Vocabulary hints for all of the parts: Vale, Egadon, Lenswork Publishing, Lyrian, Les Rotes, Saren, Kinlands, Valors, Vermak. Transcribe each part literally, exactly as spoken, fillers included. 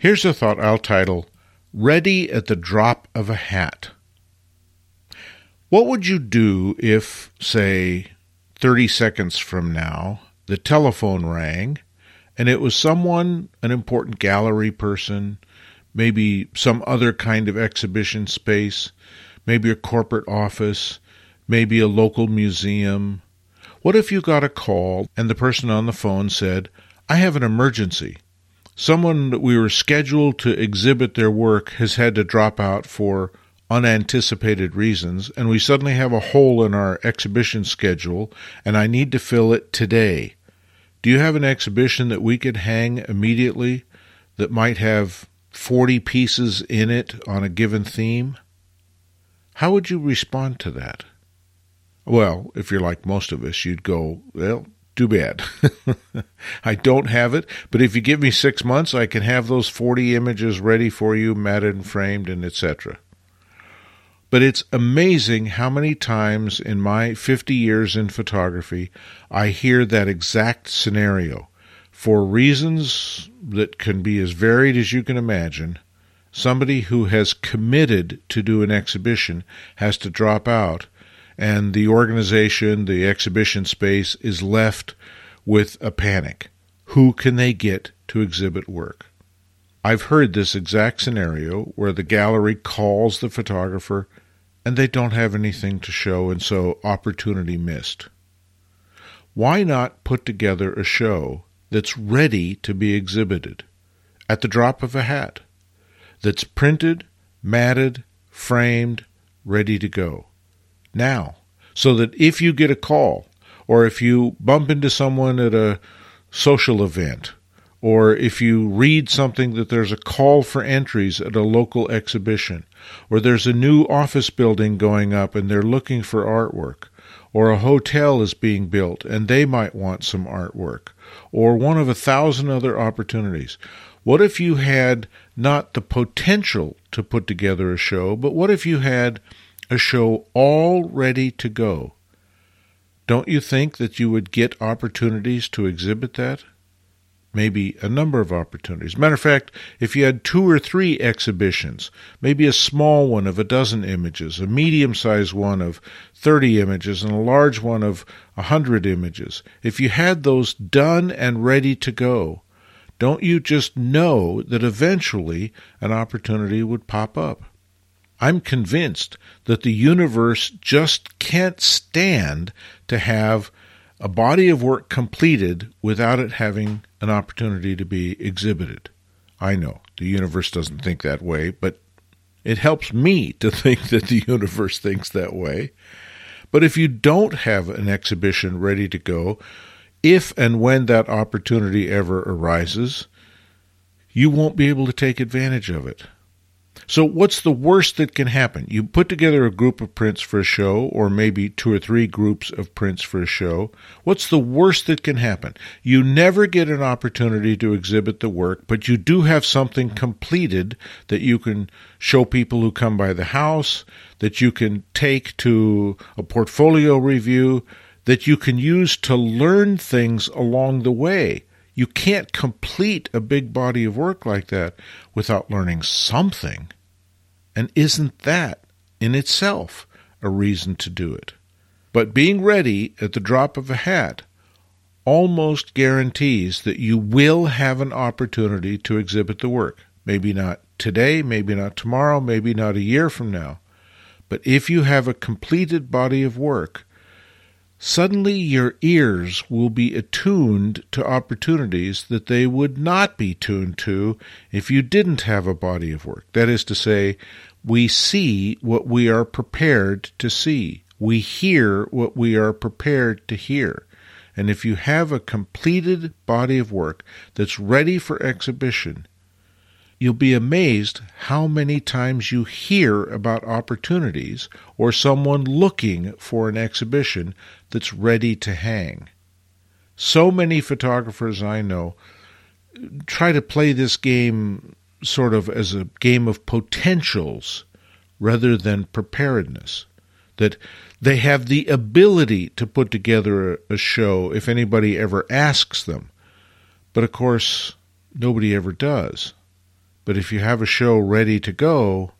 Here's a thought I'll title, Ready at the Drop of a Hat. What would you do if, say, thirty seconds from now, the telephone rang, and it was someone, an important gallery person, maybe some other kind of exhibition space, maybe a corporate office, maybe a local museum? What if you got a call and the person on the phone said, I have an emergency. Someone that we were scheduled to exhibit their work has had to drop out for unanticipated reasons, and we suddenly have a hole in our exhibition schedule, and I need to fill it today. Do you have an exhibition that we could hang immediately that might have forty pieces in it on a given theme? How would you respond to that? Well, if you're like most of us, you'd go, well, too bad. I don't have it, but if you give me six months, I can have those forty images ready for you, matted and framed, and et cetera But it's amazing how many times in my fifty years in photography, I hear that exact scenario. For reasons that can be as varied as you can imagine, somebody who has committed to do an exhibition has to drop out, and the organization, the exhibition space, is left with a panic. Who can they get to exhibit work? I've heard this exact scenario where the gallery calls the photographer and they don't have anything to show, and so opportunity missed. Why not put together a show that's ready to be exhibited at the drop of a hat, that's printed, matted, framed, ready to go now, so that if you get a call, or if you bump into someone at a social event, or if you read something that there's a call for entries at a local exhibition, or there's a new office building going up and they're looking for artwork, or a hotel is being built and they might want some artwork, or one of a thousand other opportunities. What if you had not the potential to put together a show, but what if you had a show all ready to go? Don't you think that you would get opportunities to exhibit that? Maybe a number of opportunities. Matter of fact, if you had two or three exhibitions, maybe a small one of a dozen images, a medium-sized one of thirty images, and a large one of one hundred images, if you had those done and ready to go, don't you just know that eventually an opportunity would pop up? I'm convinced that the universe just can't stand to have a body of work completed without it having an opportunity to be exhibited. I know, the universe doesn't think that way, but it helps me to think that the universe thinks that way. But if you don't have an exhibition ready to go, if and when that opportunity ever arises, you won't be able to take advantage of it. So what's the worst that can happen? You put together a group of prints for a show, or maybe two or three groups of prints for a show. What's the worst that can happen? You never get an opportunity to exhibit the work, but you do have something completed that you can show people who come by the house, that you can take to a portfolio review, that you can use to learn things along the way. You can't complete a big body of work like that without learning something. And isn't that, in itself, a reason to do it? But being ready at the drop of a hat almost guarantees that you will have an opportunity to exhibit the work. Maybe not today, maybe not tomorrow, maybe not a year from now. But if you have a completed body of work, suddenly your ears will be attuned to opportunities that they would not be tuned to if you didn't have a body of work. That is to say, we see what we are prepared to see. We hear what we are prepared to hear. And if you have a completed body of work that's ready for exhibition, you'll be amazed how many times you hear about opportunities or someone looking for an exhibition that's ready to hang. So many photographers I know try to play this game sort of as a game of potentials rather than preparedness, that they have the ability to put together a show if anybody ever asks them. But of course, nobody ever does. But if you have a show ready to go,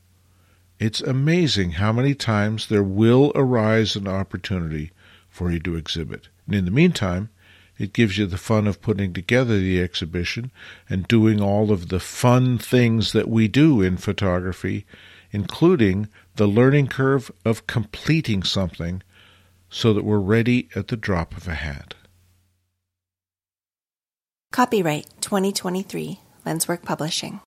it's amazing how many times there will arise an opportunity for you to exhibit. And in the meantime, it gives you the fun of putting together the exhibition and doing all of the fun things that we do in photography, including the learning curve of completing something so that we're ready at the drop of a hat. Copyright twenty twenty-three, Lenswork Publishing.